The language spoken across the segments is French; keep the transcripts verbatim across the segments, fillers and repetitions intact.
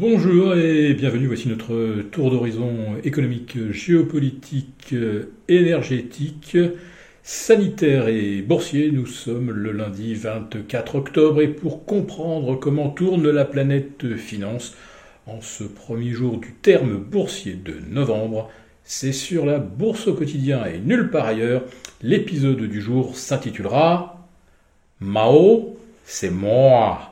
Bonjour et bienvenue, voici notre tour d'horizon économique, géopolitique, énergétique, sanitaire et boursier. Nous sommes le lundi vingt-quatre octobre et pour comprendre comment tourne la planète finance en ce premier jour du terme boursier de novembre, c'est sur la bourse au quotidien et nulle part ailleurs. L'épisode du jour s'intitulera « Mao, c'est moi ».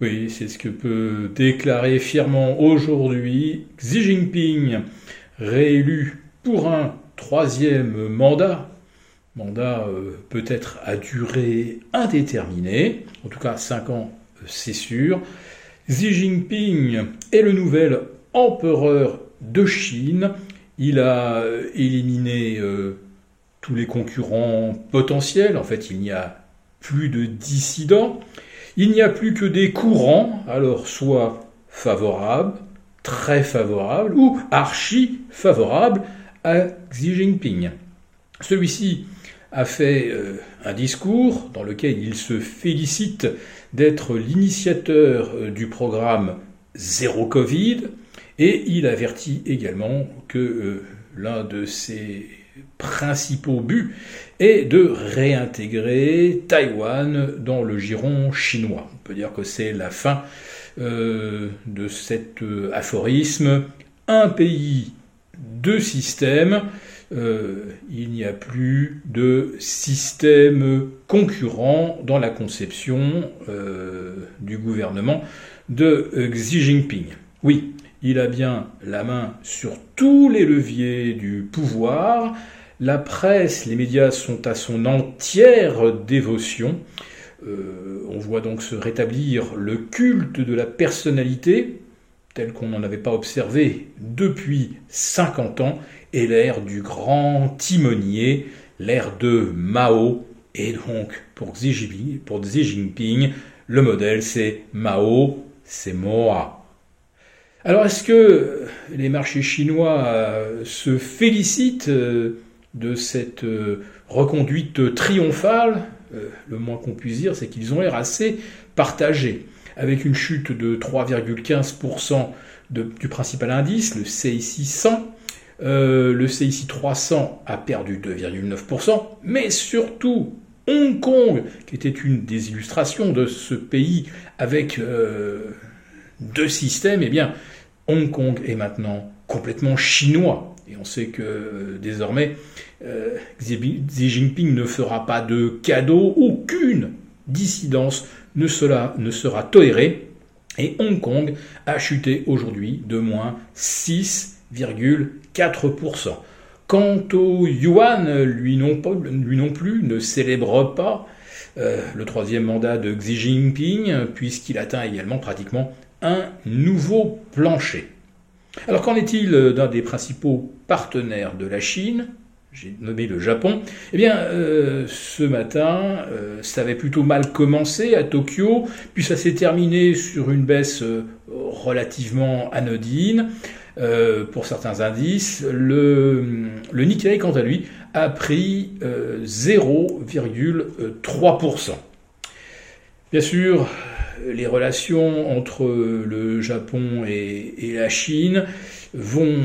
Oui, c'est ce que peut déclarer fièrement aujourd'hui Xi Jinping, réélu pour un troisième mandat, mandat euh, peut-être à durée indéterminée, en tout cas cinq ans c'est sûr. Xi Jinping est le nouvel empereur de Chine, il a éliminé euh, tous les concurrents potentiels, en fait il n'y a plus de dissidents. Il n'y a plus que des courants, alors soit favorables, très favorables ou archi favorables à Xi Jinping. Celui-ci a fait euh, un discours dans lequel il se félicite d'être l'initiateur euh, du programme Zéro Covid et il avertit également que euh, l'un de ses principaux buts est de réintégrer Taïwan dans le giron chinois. On peut dire que c'est la fin euh, de cet euh, aphorisme. Un pays, deux systèmes. Euh, il n'y a plus de système concurrent dans la conception euh, du gouvernement de euh, Xi Jinping. Oui, il a bien la main sur tous les leviers du pouvoir. La presse, les médias sont à son entière dévotion. Euh, on voit donc se rétablir le culte de la personnalité, tel qu'on n'en avait pas observé depuis cinquante ans, et l'ère du grand timonier, l'ère de Mao. Et donc, pour Xi Jinping, pour Xi Jinping le modèle c'est Mao, c'est moi. Alors est-ce que les marchés chinois se félicitent de cette reconduite triomphale ? Le moins qu'on puisse dire, c'est qu'ils ont l'air assez partagés, avec une chute de trois virgule quinze pour cent de, du principal indice, le C S I cent. Euh, le C S I trois cents a perdu deux virgule neuf pour cent, mais surtout Hong Kong, qui était une des illustrations de ce pays avec euh, deux systèmes, eh bien, Hong Kong est maintenant complètement chinois. Et on sait que euh, désormais, euh, Xi Jinping ne fera pas de cadeau. Aucune dissidence ne sera, ne sera tolérée. Et Hong Kong a chuté aujourd'hui de moins six virgule quatre pour cent. Quant au yuan, lui non, lui non plus ne célèbre pas euh, le troisième mandat de Xi Jinping, puisqu'il atteint également pratiquement un nouveau plancher. Alors qu'en est-il d'un des principaux partenaires de la Chine ? J'ai nommé le Japon. Eh bien, euh, ce matin, euh, ça avait plutôt mal commencé à Tokyo, puis ça s'est terminé sur une baisse relativement anodine. Euh, pour certains indices, le, le Nikkei, quant à lui, a pris euh, zéro virgule trois pour cent. Bien sûr, les relations entre le Japon et, et la Chine vont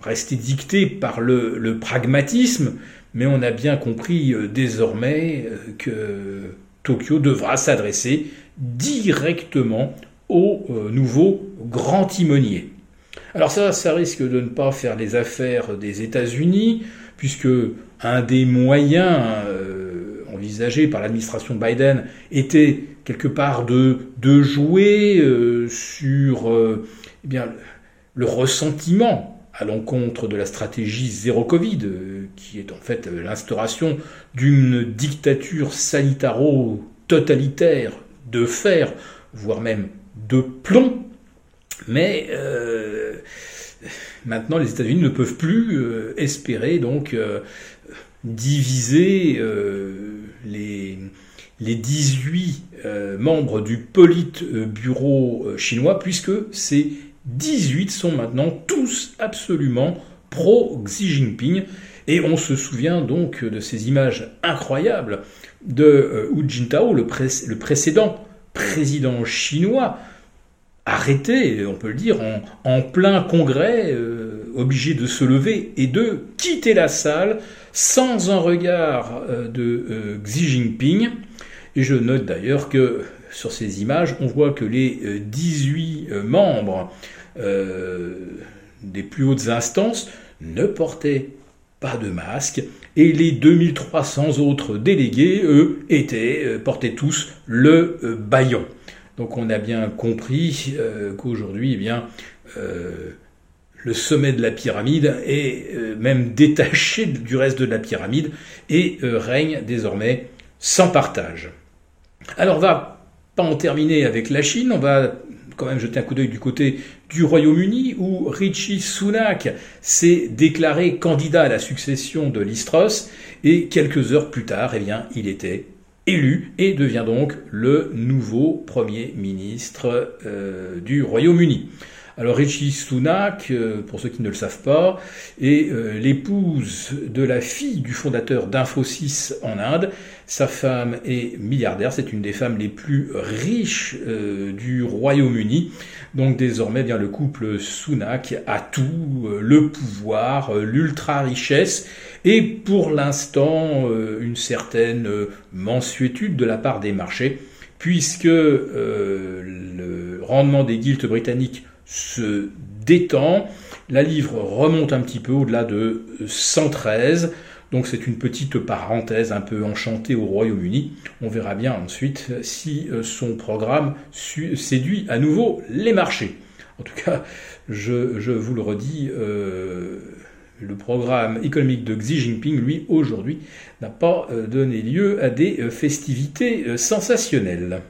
rester dictées par le, le pragmatisme, mais on a bien compris désormais que Tokyo devra s'adresser directement au nouveau grand timonier. Alors ça, ça risque de ne pas faire les affaires des États-Unis, puisque un des moyens envisagé par l'administration Biden était quelque part de, de jouer euh, sur euh, eh bien, le ressentiment à l'encontre de la stratégie zéro Covid, euh, qui est en fait euh, l'instauration d'une dictature sanitaro-totalitaire de fer, voire même de plomb. Mais euh, maintenant, les États-Unis ne peuvent plus euh, espérer donc euh, diviser euh, les, les dix-huit euh, membres du Politburo chinois, puisque ces dix-huit sont maintenant tous absolument pro-Xi Jinping. Et on se souvient donc de ces images incroyables de euh, Hu Jintao, le, pré- le précédent président chinois, arrêté, on peut le dire, en, en plein congrès, euh, obligé de se lever et de quitter la salle sans un regard euh, de euh, Xi Jinping. Et je note d'ailleurs que sur ces images, on voit que les dix-huit membres euh, des plus hautes instances ne portaient pas de masque, et les deux mille trois cents autres délégués, eux, étaient, portaient tous le euh, bâillon. Donc on a bien compris euh, qu'aujourd'hui, eh bien, euh, le sommet de la pyramide est euh, même détaché du reste de la pyramide et euh, règne désormais sans partage. Alors on va pas en terminer avec la Chine, on va quand même jeter un coup d'œil du côté du Royaume-Uni où Rishi Sunak s'est déclaré candidat à la succession de Liz Truss et quelques heures plus tard, eh bien, il était élu et devient donc le nouveau Premier ministre euh, du Royaume-Uni. Alors Rishi Sunak, euh, pour ceux qui ne le savent pas, est euh, l'épouse de la fille du fondateur d'Infosys en Inde. Sa femme est milliardaire, c'est une des femmes les plus riches euh, du Royaume-Uni. Donc désormais, eh bien, le couple Sunak a tout, euh, le pouvoir, euh, l'ultra-richesse, et pour l'instant euh, une certaine euh, mansuétude de la part des marchés, puisque euh, le rendement des guilts britanniques se détend, la livre remonte un petit peu au-delà de cent treize, donc c'est une petite parenthèse un peu enchantée au Royaume-Uni. On verra bien ensuite si son programme su- séduit à nouveau les marchés. En tout cas, je, je vous le redis, euh, le programme économique de Xi Jinping, lui, aujourd'hui, n'a pas donné lieu à des festivités sensationnelles.